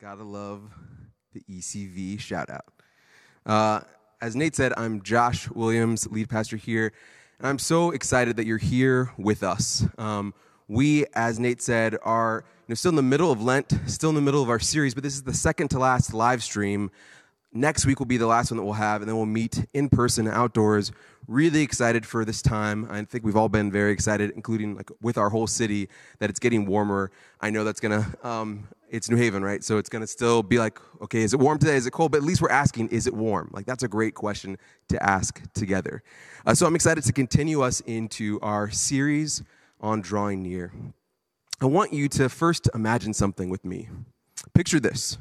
Gotta love the ECV shout out. As Nate said, I'm Josh Williams, lead pastor here, and I'm so excited that you're here with us. We, as Nate said, are still in the middle of Lent, still in the middle of our series, but this is the second to last live stream. Next week will be the last one that we'll have, and then we'll meet in person outdoors. Really excited for this time. I think we've all been very excited, including with our whole city, that it's getting warmer. I know that's going to, it's New Haven, right? So it's going to still be okay, is it warm today? Is it cold? But at least we're asking, is it warm? That's a great question to ask together. So I'm excited to continue us into our series on drawing near. I want you to first imagine something with me. Picture this.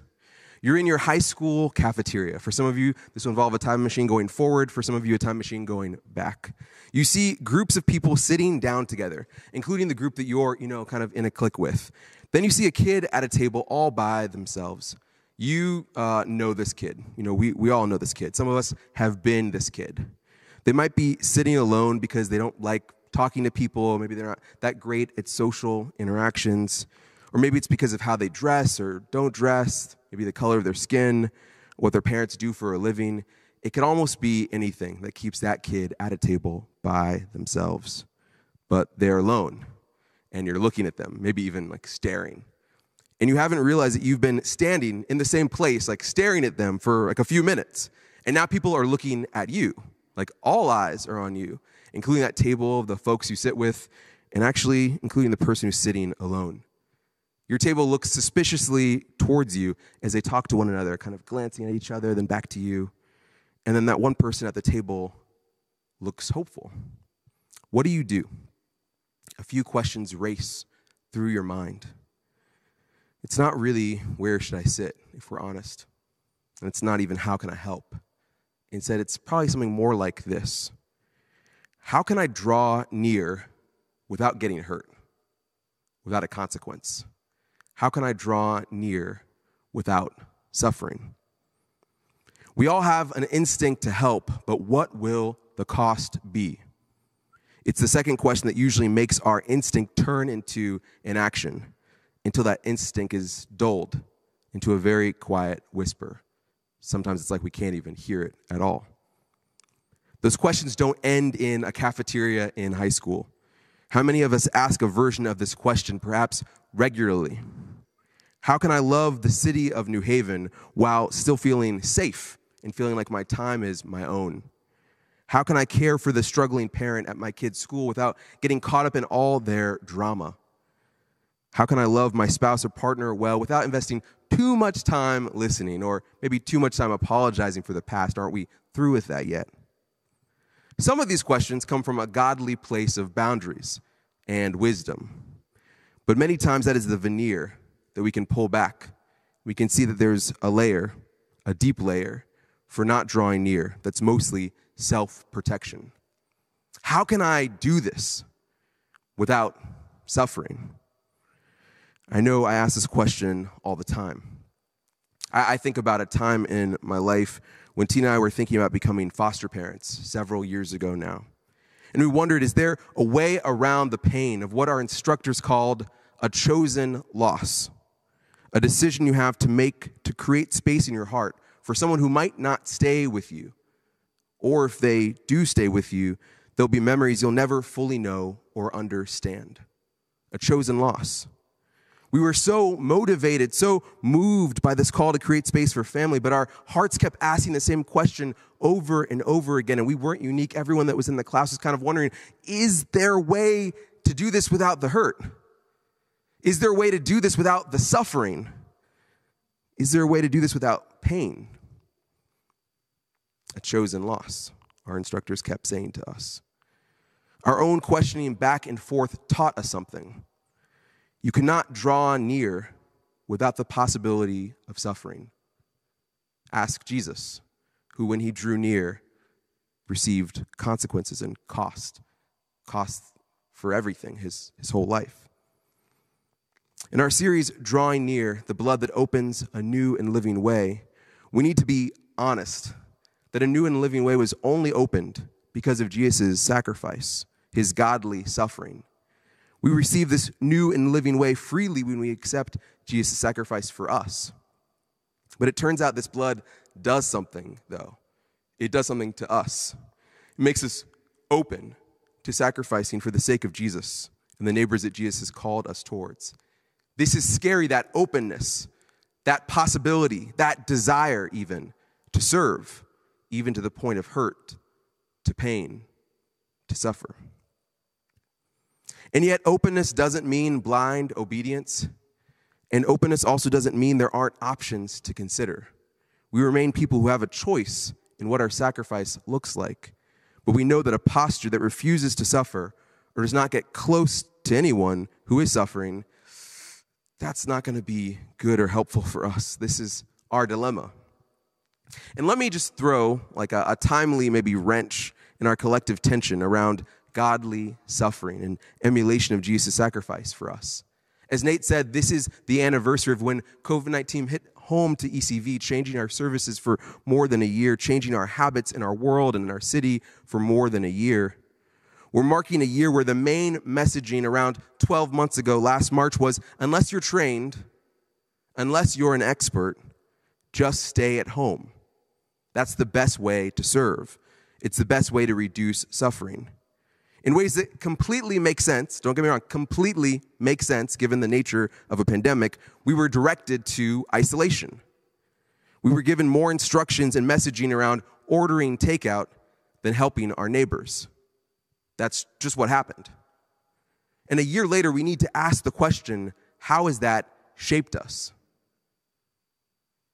You're in your high school cafeteria. For some of you, this will involve a time machine going forward. For some of you, a time machine going back. You see groups of people sitting down together, including the group that you're, kind of in a clique with. Then you see a kid at a table all by themselves. You know this kid. We all know this kid. Some of us have been this kid. They might be sitting alone because they don't like talking to people. Maybe they're not that great at social interactions. Or maybe it's because of how they dress or don't dress, maybe the color of their skin, what their parents do for a living. It could almost be anything that keeps that kid at a table by themselves. But they're alone, and you're looking at them, maybe even staring. And you haven't realized that you've been standing in the same place, staring at them for a few minutes. And now people are looking at you, all eyes are on you, including that table, the folks you sit with, and actually including the person who's sitting alone. Your table looks suspiciously towards you as they talk to one another, kind of glancing at each other, then back to you. And then that one person at the table looks hopeful. What do you do? A few questions race through your mind. It's not really where should I sit, if we're honest. And it's not even how can I help. Instead, it's probably something more like this. How can I draw near without getting hurt, without a consequence? How can I draw near without suffering? We all have an instinct to help, but what will the cost be? It's the second question that usually makes our instinct turn into an action until that instinct is dulled into a very quiet whisper. Sometimes it's we can't even hear it at all. Those questions don't end in a cafeteria in high school. How many of us ask a version of this question, perhaps regularly? How can I love the city of New Haven while still feeling safe and feeling like my time is my own? How can I care for the struggling parent at my kid's school without getting caught up in all their drama? How can I love my spouse or partner well without investing too much time listening or maybe too much time apologizing for the past? Aren't we through with that yet? Some of these questions come from a godly place of boundaries and wisdom. But many times that is the veneer that we can pull back. We can see that there's a layer, a deep layer, for not drawing near that's mostly self-protection. How can I do this without suffering? I know I ask this question all the time. I think about a time in my life when Tina and I were thinking about becoming foster parents several years ago now. And we wondered, is there a way around the pain of what our instructors called a chosen loss, a decision you have to make to create space in your heart for someone who might not stay with you? Or if they do stay with you, there'll be memories you'll never fully know or understand. A chosen loss. We were so motivated, so moved by this call to create space for family, but our hearts kept asking the same question over and over again, and we weren't unique. Everyone that was in the class was kind of wondering, is there a way to do this without the hurt? Is there a way to do this without the suffering? Is there a way to do this without pain? A chosen loss, our instructors kept saying to us. Our own questioning back and forth taught us something. You cannot draw near without the possibility of suffering. Ask Jesus, who when he drew near, received consequences and cost for everything, his whole life. In our series, Drawing Near, the Blood That Opens a New and Living Way, we need to be honest that a new and living way was only opened because of Jesus' sacrifice, his godly suffering. We receive this new and living way freely when we accept Jesus' sacrifice for us. But it turns out this blood does something, though. It does something to us. It makes us open to sacrificing for the sake of Jesus and the neighbors that Jesus has called us towards. This is scary, that openness, that possibility, that desire even to serve, even to the point of hurt, to pain, to suffer. And yet openness doesn't mean blind obedience. And openness also doesn't mean there aren't options to consider. We remain people who have a choice in what our sacrifice looks like. But we know that a posture that refuses to suffer or does not get close to anyone who is suffering, that's not going to be good or helpful for us. This is our dilemma. And let me just throw like a timely maybe wrench in our collective tension around godly suffering and emulation of Jesus' sacrifice for us. As Nate said, this is the anniversary of when COVID-19 hit home to ECV, changing our services for more than a year, changing our habits in our world and in our city for more than a year. We're marking a year where the main messaging around 12 months ago last March was, unless you're trained, unless you're an expert, just stay at home. That's the best way to serve. It's the best way to reduce suffering. In ways that completely make sense, don't get me wrong, completely make sense given the nature of a pandemic, we were directed to isolation. We were given more instructions and messaging around ordering takeout than helping our neighbors. That's just what happened. And a year later, we need to ask the question, how has that shaped us?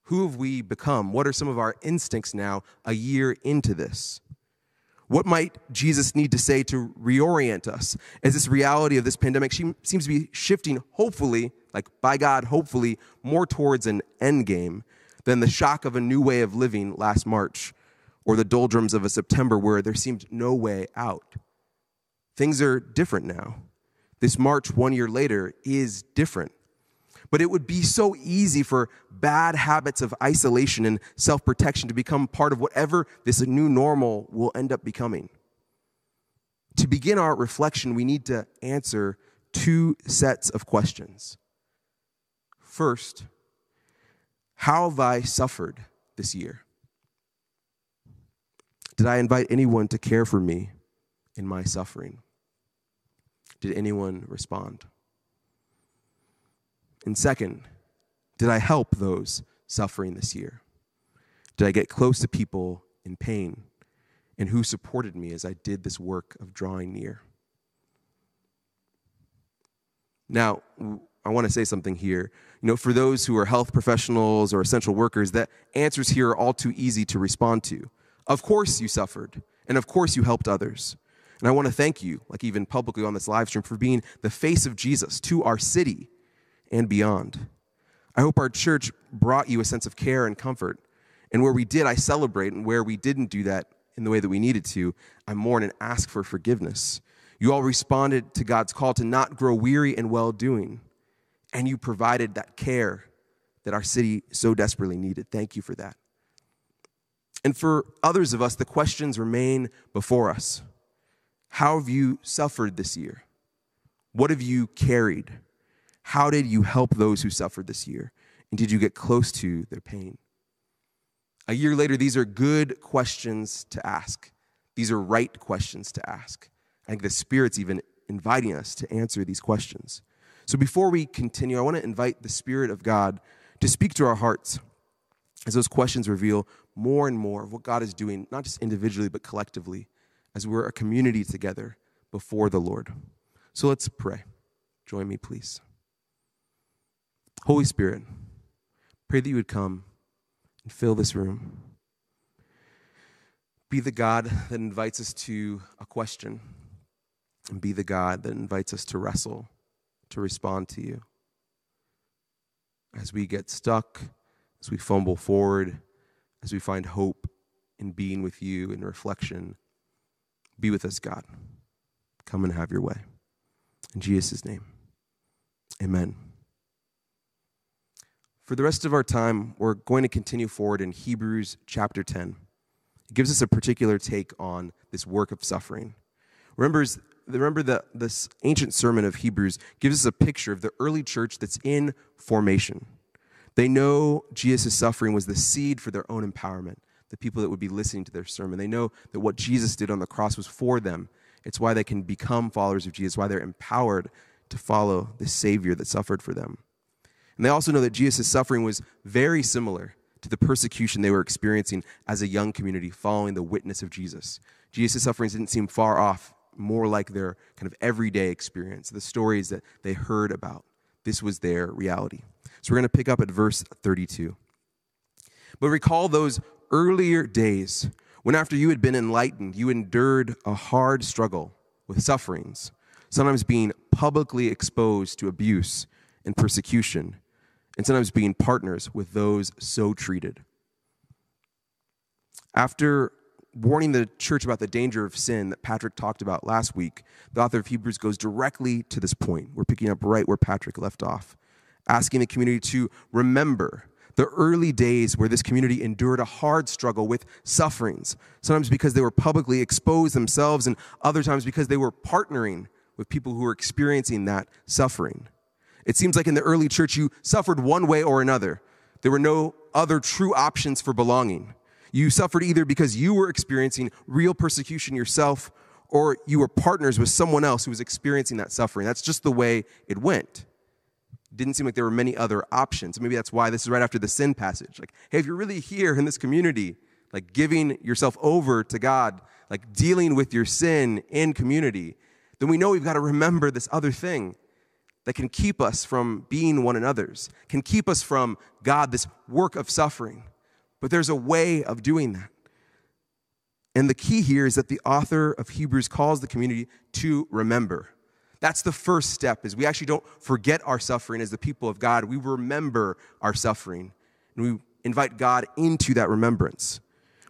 Who have we become? What are some of our instincts now a year into this? What might Jesus need to say to reorient us as this reality of this pandemic seems to be shifting, hopefully, like by God, hopefully, more towards an end game than the shock of a new way of living last March or the doldrums of a September where there seemed no way out. Things are different now. This March, one year later, is different. But it would be so easy for bad habits of isolation and self-protection to become part of whatever this new normal will end up becoming. To begin our reflection, we need to answer two sets of questions. First, how have I suffered this year? Did I invite anyone to care for me in my suffering? Did anyone respond? And second, did I help those suffering this year? Did I get close to people in pain? And who supported me as I did this work of drawing near? Now, I want to say something here. You know, for those who are health professionals or essential workers, the answers here are all too easy to respond to. Of course you suffered, and of course you helped others. And I want to thank you, like even publicly on this live stream, for being the face of Jesus to our city and beyond. I hope our church brought you a sense of care and comfort. And where we did, I celebrate. And where we didn't do that in the way that we needed to, I mourn and ask for forgiveness. You all responded to God's call to not grow weary in well-doing. And you provided that care that our city so desperately needed. Thank you for that. And for others of us, the questions remain before us. How have you suffered this year? What have you carried? How did you help those who suffered this year? And did you get close to their pain? A year later, these are good questions to ask. These are right questions to ask. I think the Spirit's even inviting us to answer these questions. So before we continue, I want to invite the Spirit of God to speak to our hearts as those questions reveal more and more of what God is doing, not just individually, but collectively, as we're a community together before the Lord. So let's pray. Join me, please. Holy Spirit, pray that you would come and fill this room. Be the God that invites us to a question, and be the God that invites us to wrestle, to respond to you. As we get stuck, as we fumble forward, as we find hope in being with you in reflection, be with us, God. Come and have your way. In Jesus' name, amen. For the rest of our time, we're going to continue forward in Hebrews chapter 10. It gives us a particular take on this work of suffering. Remember this ancient sermon of Hebrews gives us a picture of the early church that's in formation. They know Jesus' suffering was the seed for their own empowerment, the people that would be listening to their sermon. They know that what Jesus did on the cross was for them. It's why they can become followers of Jesus, why they're empowered to follow the Savior that suffered for them. And they also know that Jesus' suffering was very similar to the persecution they were experiencing as a young community following the witness of Jesus. Jesus' sufferings didn't seem far off, more like their kind of everyday experience, the stories that they heard about. This was their reality. So we're going to pick up at verse 32. But recall those earlier days when after you had been enlightened, you endured a hard struggle with sufferings, sometimes being publicly exposed to abuse and persecution, and sometimes being partners with those so treated. After warning the church about the danger of sin that Patrick talked about last week, the author of Hebrews goes directly to this point. We're picking up right where Patrick left off, asking the community to remember the early days where this community endured a hard struggle with sufferings, sometimes because they were publicly exposed themselves and other times because they were partnering with people who were experiencing that suffering. It seems like in the early church, you suffered one way or another. There were no other true options for belonging. You suffered either because you were experiencing real persecution yourself or you were partners with someone else who was experiencing that suffering. That's just the way it went. It didn't seem like there were many other options. Maybe that's why this is right after the sin passage. Like, hey, if you're really here in this community, like giving yourself over to God, like dealing with your sin in community, then we know we've got to remember this other thing that can keep us from being one another's, can keep us from God, this work of suffering. But there's a way of doing that. And the key here is that the author of Hebrews calls the community to remember. That's the first step, is we actually don't forget our suffering as the people of God. We remember our suffering, and we invite God into that remembrance.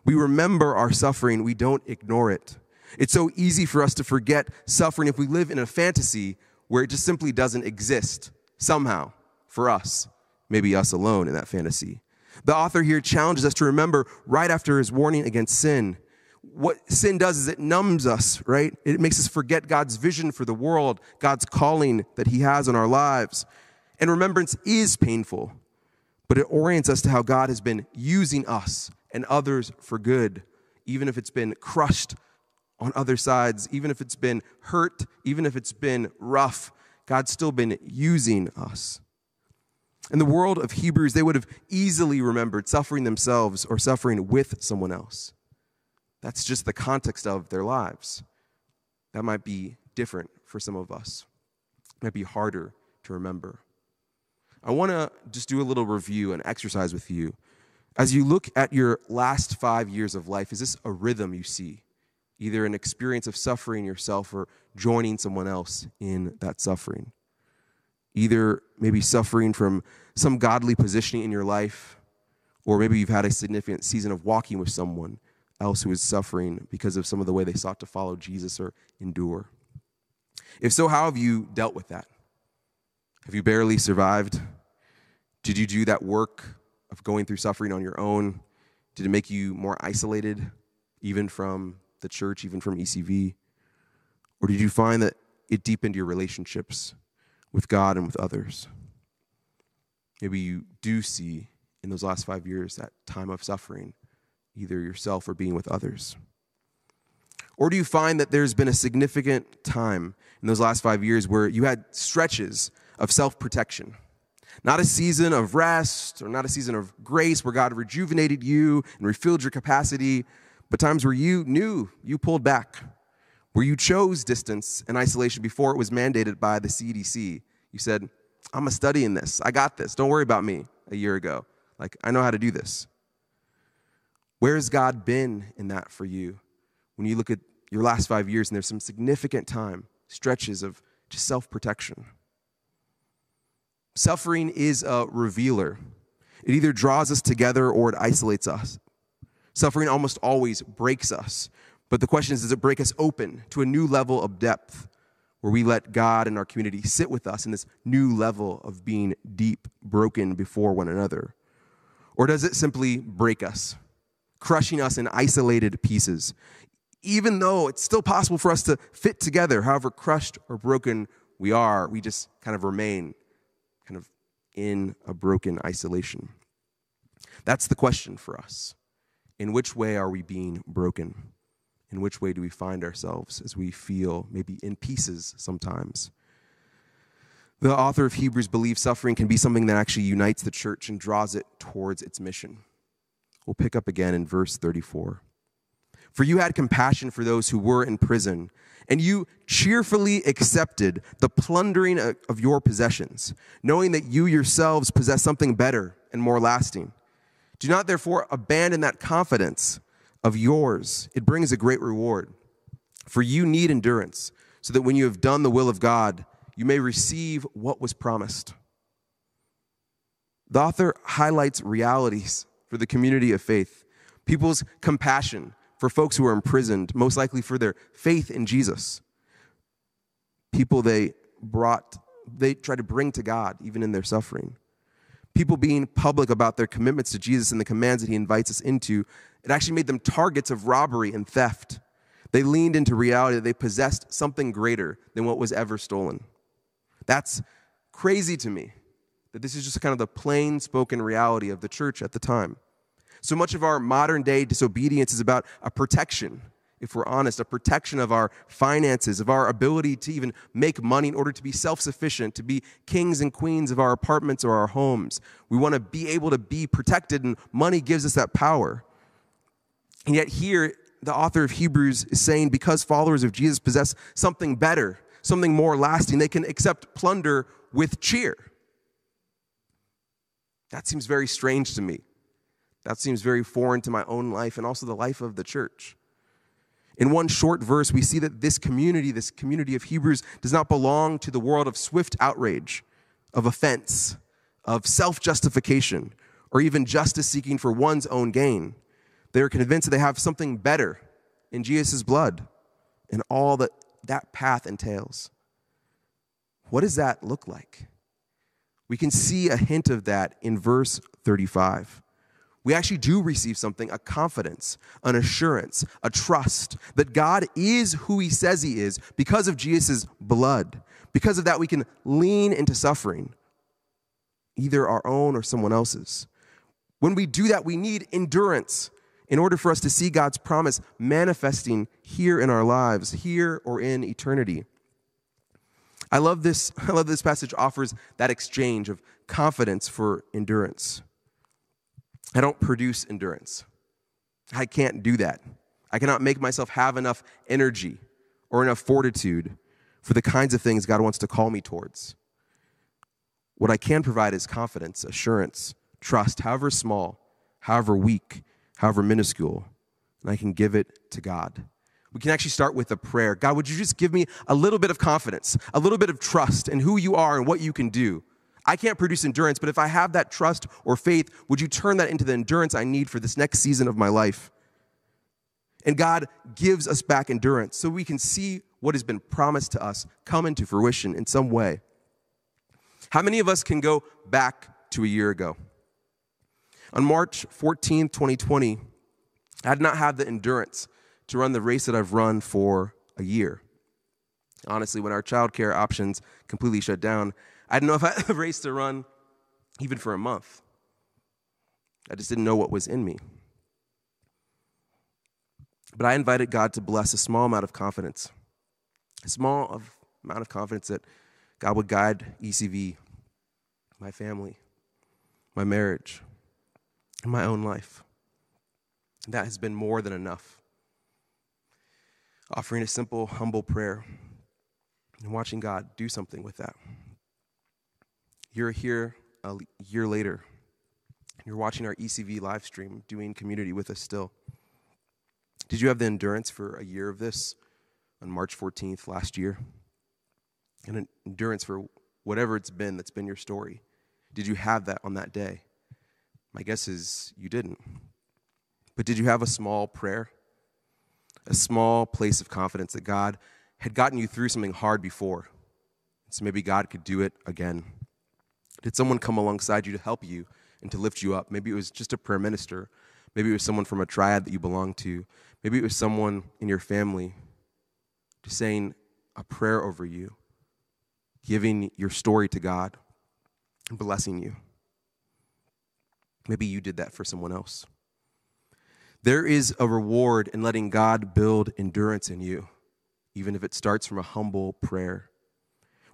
We remember our suffering. We don't ignore it. It's so easy for us to forget suffering if we live in a fantasy where it just simply doesn't exist somehow for us, maybe us alone in that fantasy. The author here challenges us to remember right after his warning against sin. What sin does is it numbs us, right? It makes us forget God's vision for the world, God's calling that he has on our lives. And remembrance is painful, but it orients us to how God has been using us and others for good, even if it's been crushed on other sides, even if it's been hurt, even if it's been rough, God's still been using us. In the world of Hebrews, they would have easily remembered suffering themselves or suffering with someone else. That's just the context of their lives. That might be different for some of us. It might be harder to remember. I want to just do a little review, an exercise with you. As you look at your last 5 years of life, is this a rhythm you see? Either an experience of suffering yourself or joining someone else in that suffering. Either maybe suffering from some godly positioning in your life, or maybe you've had a significant season of walking with someone else who is suffering because of some of the way they sought to follow Jesus or endure. If so, how have you dealt with that? Have you barely survived? Did you do that work of going through suffering on your own? Did it make you more isolated, even from the church, even from ECV? Or did you find that it deepened your relationships with God and with others? Maybe you do see in those last 5 years that time of suffering, either yourself or being with others. Or do you find that there's been a significant time in those last 5 years where you had stretches of self-protection? Not a season of rest or not a season of grace where God rejuvenated you and refilled your capacity, but times where you knew you pulled back, where you chose distance and isolation before it was mandated by the CDC. You said, I'm a study in this. I got this. Don't worry about me a year ago. Like, I know how to do this. Where has God been in that for you? When you look at your last 5 years and there's some significant time, stretches of just self-protection. Suffering is a revealer. It either draws us together or it isolates us. Suffering almost always breaks us. But the question is, does it break us open to a new level of depth where we let God and our community sit with us in this new level of being deep, broken before one another? Or does it simply break us, crushing us in isolated pieces, even though it's still possible for us to fit together? However crushed or broken we are, we just kind of remain kind of in a broken isolation? That's the question for us. In which way are we being broken? In which way do we find ourselves as we feel maybe in pieces sometimes? The author of Hebrews believes suffering can be something that actually unites the church and draws it towards its mission. We'll pick up again in verse 34. For you had compassion for those who were in prison, and you cheerfully accepted the plundering of your possessions, knowing that you yourselves possess something better and more lasting. Do not, therefore, abandon that confidence of yours. It brings a great reward. For you need endurance, so that when you have done the will of God, you may receive what was promised. The author highlights realities for the community of faith, people's compassion for folks who are imprisoned, most likely for their faith in Jesus. People they try to bring to God, even in their suffering. People being public about their commitments to Jesus and the commands that he invites us into, it actually made them targets of robbery and theft. They leaned into reality that they possessed something greater than what was ever stolen. That's crazy to me, that this is just kind of the plain spoken reality of the church at the time. So much of our modern day disobedience is about a protection, if we're honest, a protection of our finances, of our ability to even make money in order to be self-sufficient, to be kings and queens of our apartments or our homes. We want to be able to be protected, and money gives us that power. And yet here, the author of Hebrews is saying because followers of Jesus possess something better, something more lasting, they can accept plunder with cheer. That seems very strange to me. That seems very foreign to my own life and also the life of the church. In one short verse, we see that this community of Hebrews does not belong to the world of swift outrage, of offense, of self-justification, or even justice seeking for one's own gain. They are convinced that they have something better in Jesus' blood and all that path entails. What does that look like? We can see a hint of that in verse 35. We actually do receive something, a confidence, an assurance, a trust that God is who he says he is because of Jesus' blood. Because of that, we can lean into suffering, either our own or someone else's. When we do that, we need endurance in order for us to see God's promise manifesting here in our lives, here or in eternity. I love this passage offers that exchange of confidence for endurance. I don't produce endurance. I can't do that. I cannot make myself have enough energy or enough fortitude for the kinds of things God wants to call me towards. What I can provide is confidence, assurance, trust, however small, however weak, however minuscule, and I can give it to God. We can actually start with a prayer. God, would you just give me a little bit of confidence, a little bit of trust in who you are and what you can do? I can't produce endurance, but if I have that trust or faith, would you turn that into the endurance I need for this next season of my life? And God gives us back endurance so we can see what has been promised to us come into fruition in some way. How many of us can go back to a year ago? On March 14, 2020, I did not have the endurance to run the race that I've run for a year. Honestly, when our childcare options completely shut down, I didn't know if I had a race to run even for a month. I just didn't know what was in me. But I invited God to bless a small amount of confidence that God would guide ECV, my family, my marriage, and my own life. And that has been more than enough. Offering a simple, humble prayer and watching God do something with that. You're here a year later, and you're watching our ECV live stream, doing community with us still. Did you have the endurance for a year of this on March 14th last year? And endurance for whatever it's been that's been your story. Did you have that on that day? My guess is you didn't. But did you have a small prayer? A small place of confidence that God had gotten you through something hard before. So maybe God could do it again. Did someone come alongside you to help you and to lift you up? Maybe it was just a prayer minister. Maybe it was someone from a triad that you belong to. Maybe it was someone in your family just saying a prayer over you, giving your story to God, and blessing you. Maybe you did that for someone else. There is a reward in letting God build endurance in you, even if it starts from a humble prayer.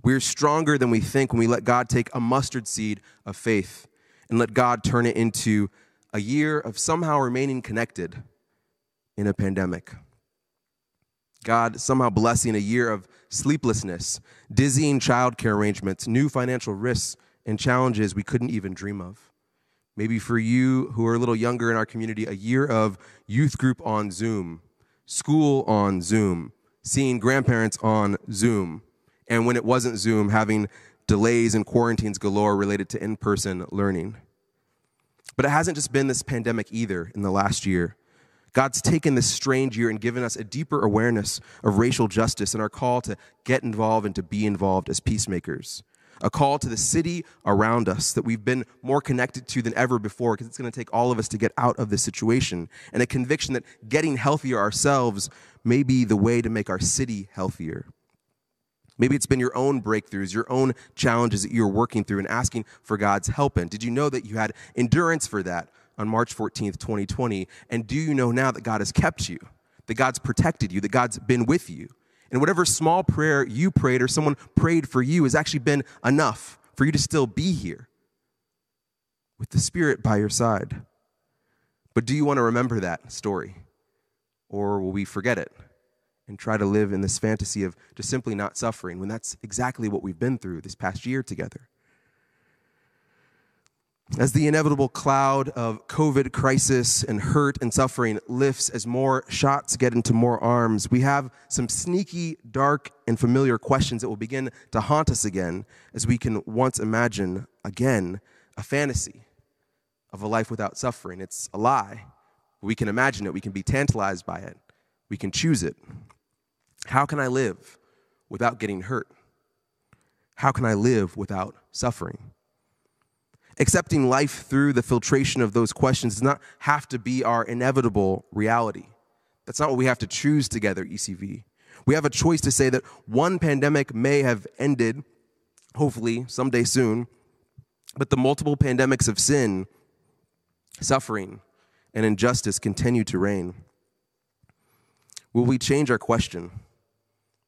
We're stronger than we think when we let God take a mustard seed of faith and let God turn it into a year of somehow remaining connected in a pandemic. God somehow blessing a year of sleeplessness, dizzying childcare arrangements, new financial risks, and challenges we couldn't even dream of. Maybe for you who are a little younger in our community, a year of youth group on Zoom, school on Zoom, seeing grandparents on Zoom, and when it wasn't Zoom, having delays and quarantines galore related to in-person learning. But it hasn't just been this pandemic either in the last year. God's taken this strange year and given us a deeper awareness of racial justice and our call to get involved and to be involved as peacemakers. A call to the city around us that we've been more connected to than ever before, because it's going to take all of us to get out of this situation, and a conviction that getting healthier ourselves may be the way to make our city healthier. Maybe it's been your own breakthroughs, your own challenges that you're working through and asking for God's help in. Did you know that you had endurance for that on March 14th, 2020? And do you know now that God has kept you, that God's protected you, that God's been with you? And whatever small prayer you prayed or someone prayed for you has actually been enough for you to still be here with the Spirit by your side. But do you want to remember that story? Or will we forget it and try to live in this fantasy of just simply not suffering, when that's exactly what we've been through this past year together? As the inevitable cloud of COVID crisis and hurt and suffering lifts, as more shots get into more arms, we have some sneaky, dark, and familiar questions that will begin to haunt us again, as we can once imagine, again, a fantasy of a life without suffering. It's a lie. We can imagine it. We can be tantalized by it. We can choose it. How can I live without getting hurt? How can I live without suffering? Accepting life through the filtration of those questions does not have to be our inevitable reality. That's not what we have to choose together, ECV. We have a choice to say that one pandemic may have ended, hopefully someday soon, but the multiple pandemics of sin, suffering, and injustice continue to reign. Will we change our question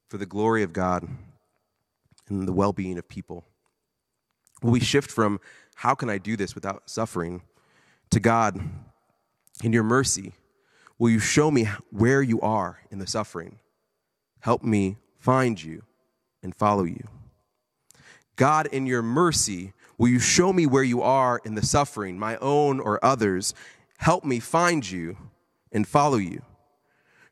for the glory of God and the well-being of people? Will we shift from, how can I do this without suffering, to, God, in your mercy, will you show me where you are in the suffering? Help me find you and follow you. God, in your mercy, will you show me where you are in the suffering, my own or others? Help me find you and follow you.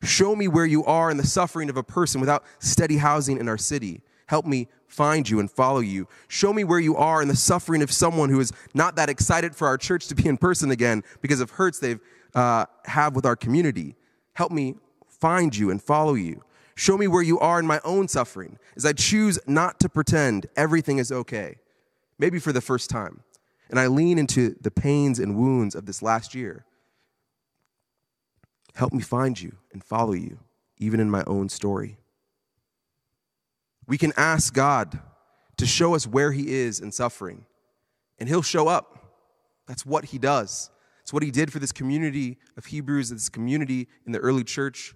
Show me where you are in the suffering of a person without steady housing in our city. Help me find you and follow you. Show me where you are in the suffering of someone who is not that excited for our church to be in person again because of hurts they have with our community. Help me find you and follow you. Show me where you are in my own suffering as I choose not to pretend everything is okay, maybe for the first time, and I lean into the pains and wounds of this last year. Help me find you and follow you, even in my own story. We can ask God to show us where he is in suffering, and he'll show up. That's what he does. It's what he did for this community of Hebrews, this community in the early church.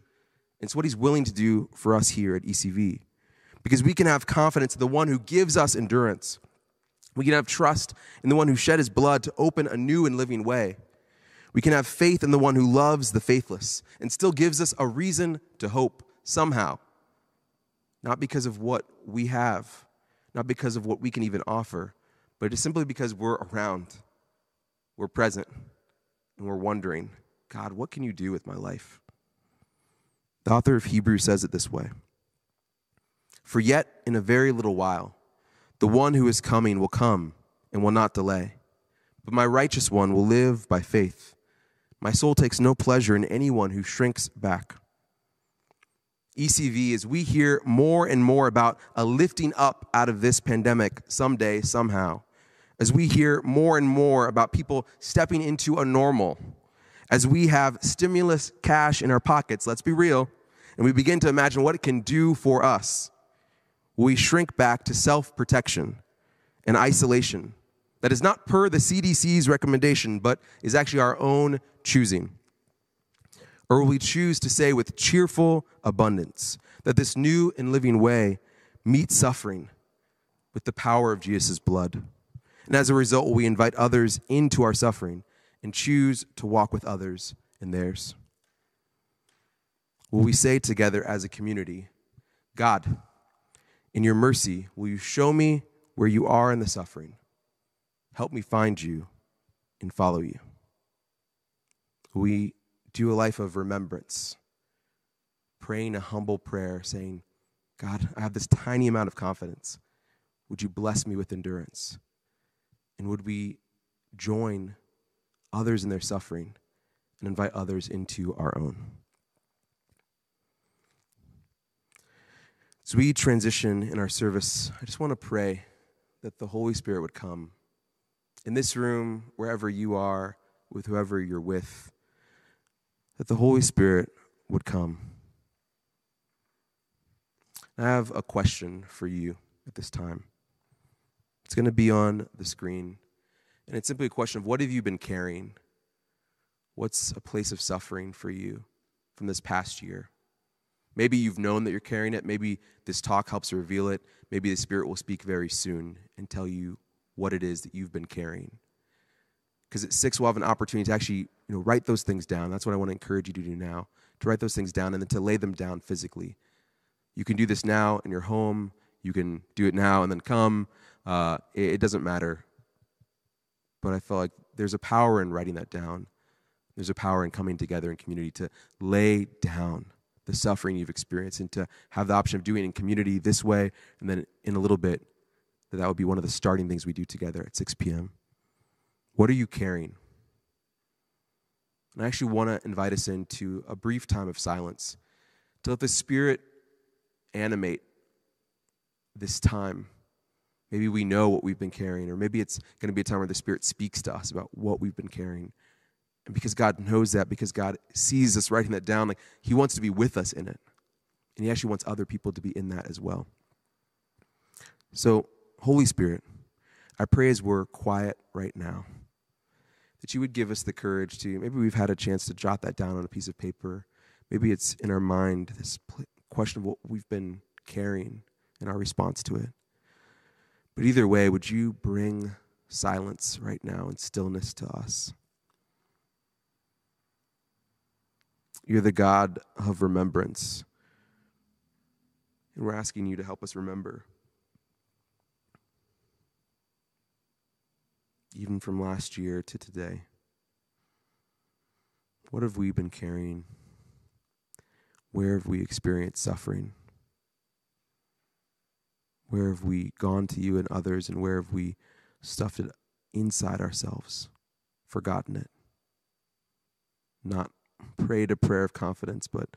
It's what he's willing to do for us here at ECV, because we can have confidence in the one who gives us endurance. We can have trust in the one who shed his blood to open a new and living way. We can have faith in the one who loves the faithless and still gives us a reason to hope somehow. Not because of what we have, not because of what we can even offer, but just simply because we're around, we're present, and we're wondering, God, what can you do with my life? The author of Hebrews says it this way: for yet in a very little while, the one who is coming will come and will not delay, but my righteous one will live by faith. My soul takes no pleasure in anyone who shrinks back. ECV, as we hear more and more about a lifting up out of this pandemic someday, somehow, as we hear more and more about people stepping into a normal, as we have stimulus cash in our pockets, let's be real, and we begin to imagine what it can do for us, we shrink back to self-protection and isolation that is not per the CDC's recommendation, but is actually our own choosing? Or will we choose to say with cheerful abundance that this new and living way meets suffering with the power of Jesus' blood? And as a result, we invite others into our suffering and choose to walk with others in theirs. Will we say together as a community, God, in your mercy, will you show me where you are in the suffering? Help me find you and follow you. We do a life of remembrance, praying a humble prayer, saying, God, I have this tiny amount of confidence. Would you bless me with endurance? And would we join others in their suffering and invite others into our own? As we transition in our service, I just want to pray that the Holy Spirit would come in this room, wherever you are, with whoever you're with, that the Holy Spirit would come. I have a question for you at this time. It's going to be on the screen, and it's simply a question of what have you been carrying? What's a place of suffering for you from this past year? Maybe you've known that you're carrying it. Maybe this talk helps reveal it. Maybe the Spirit will speak very soon and tell you what it is that you've been carrying. Because at 6, we'll have an opportunity to actually write those things down. That's what I want to encourage you to do now, to write those things down and then to lay them down physically. You can do this now in your home. You can do it now and then come. It doesn't matter. But I feel like there's a power in writing that down. There's a power in coming together in community to lay down the suffering you've experienced and to have the option of doing it in community this way. And then in a little bit, that would be one of the starting things we do together at 6 p.m. What are you carrying? And I actually want to invite us into a brief time of silence to let the Spirit animate this time. Maybe we know what we've been carrying, or maybe it's going to be a time where the Spirit speaks to us about what we've been carrying. And because God knows that, because God sees us writing that down, like He wants to be with us in it. And He actually wants other people to be in that as well. So, Holy Spirit, I pray as we're quiet right now that you would give us the courage to, maybe we've had a chance to jot that down on a piece of paper. Maybe it's in our mind, this question of what we've been carrying and our response to it. But either way, would you bring silence right now and stillness to us? You're the God of remembrance. And we're asking you to help us remember. Even from last year to today, what have we been carrying? Where have we experienced suffering? Where have we gone to you and others, and where have we stuffed it inside ourselves, forgotten it? Not prayed a prayer of confidence, but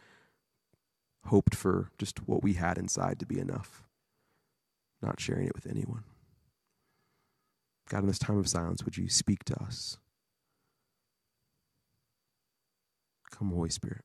hoped for just what we had inside to be enough, not sharing it with anyone. God, in this time of silence, would you speak to us? Come, Holy Spirit.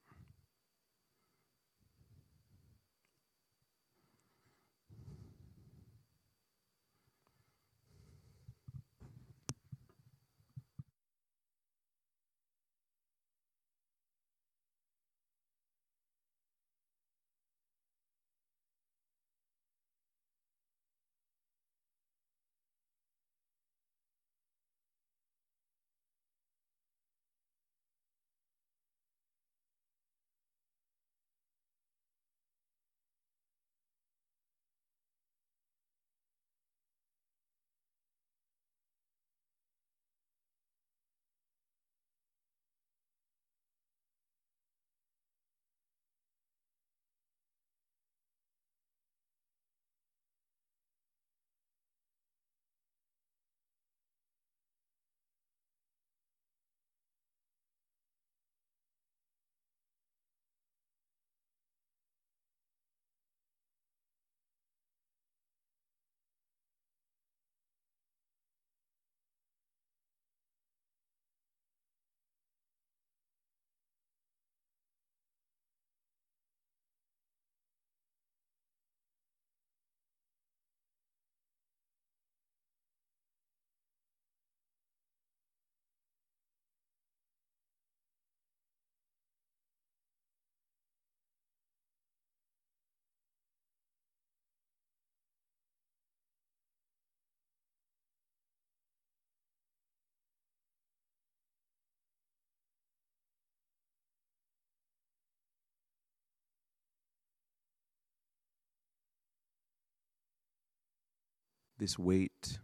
this weight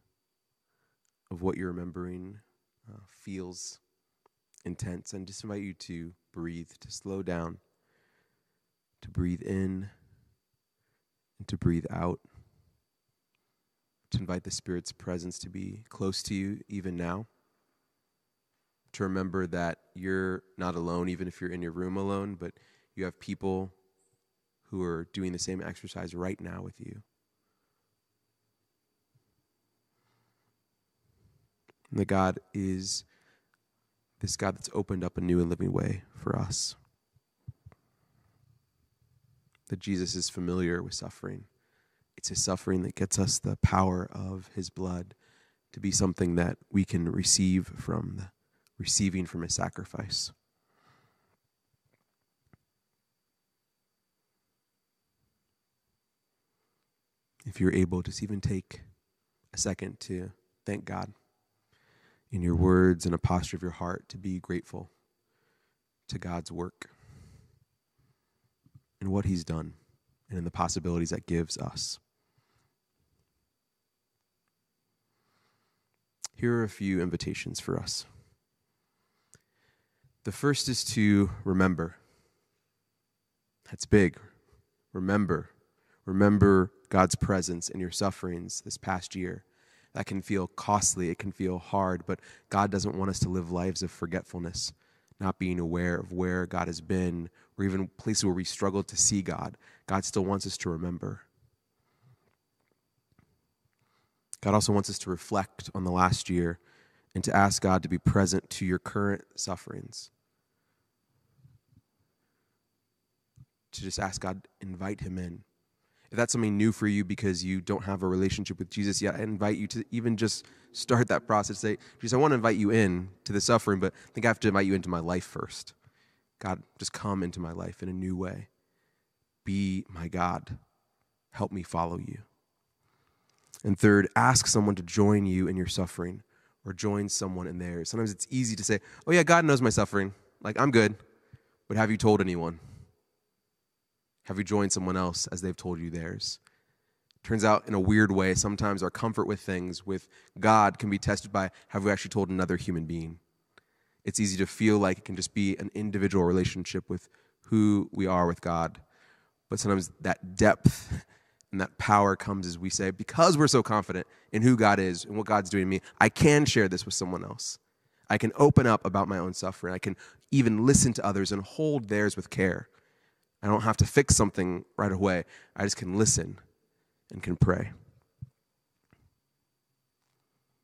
of what you're remembering feels intense. And just invite you to breathe, to slow down, to breathe in and to breathe out, to invite the Spirit's presence to be close to you even now, to remember that you're not alone, even if you're in your room alone, but you have people who are doing the same exercise right now with you. And that God is this God that's opened up a new and living way for us. That Jesus is familiar with suffering. It's his suffering that gets us the power of his blood to be something that we can receive from, receiving from his sacrifice. If you're able, just even take a second to thank God in your words and a posture of your heart to be grateful to God's work and what he's done and in the possibilities that gives us. Here are a few invitations for us. The first is to remember. That's big. Remember. Remember God's presence in your sufferings this past year. That can feel costly. It can feel hard, but God doesn't want us to live lives of forgetfulness, not being aware of where God has been, or even places where we struggle to see God. God still wants us to remember. God also wants us to reflect on the last year and to ask God to be present to your current sufferings. To just ask God, invite him in. If that's something new for you because you don't have a relationship with Jesus yet, I invite you to even just start that process. Say, Jesus, I want to invite you in to the suffering, but I think I have to invite you into my life first. God, just come into my life in a new way. Be my God. Help me follow you. And third, ask someone to join you in your suffering or join someone in theirs. Sometimes it's easy to say, oh yeah, God knows my suffering. Like, I'm good. But have you told anyone? Have you joined someone else as they've told you theirs? Turns out, in a weird way, sometimes our comfort with things, with God, can be tested by, have we actually told another human being? It's easy to feel like it can just be an individual relationship with who we are with God. But sometimes that depth and that power comes as we say, because we're so confident in who God is and what God's doing to me, I can share this with someone else. I can open up about my own suffering. I can even listen to others and hold theirs with care. I don't have to fix something right away. I just can listen and can pray.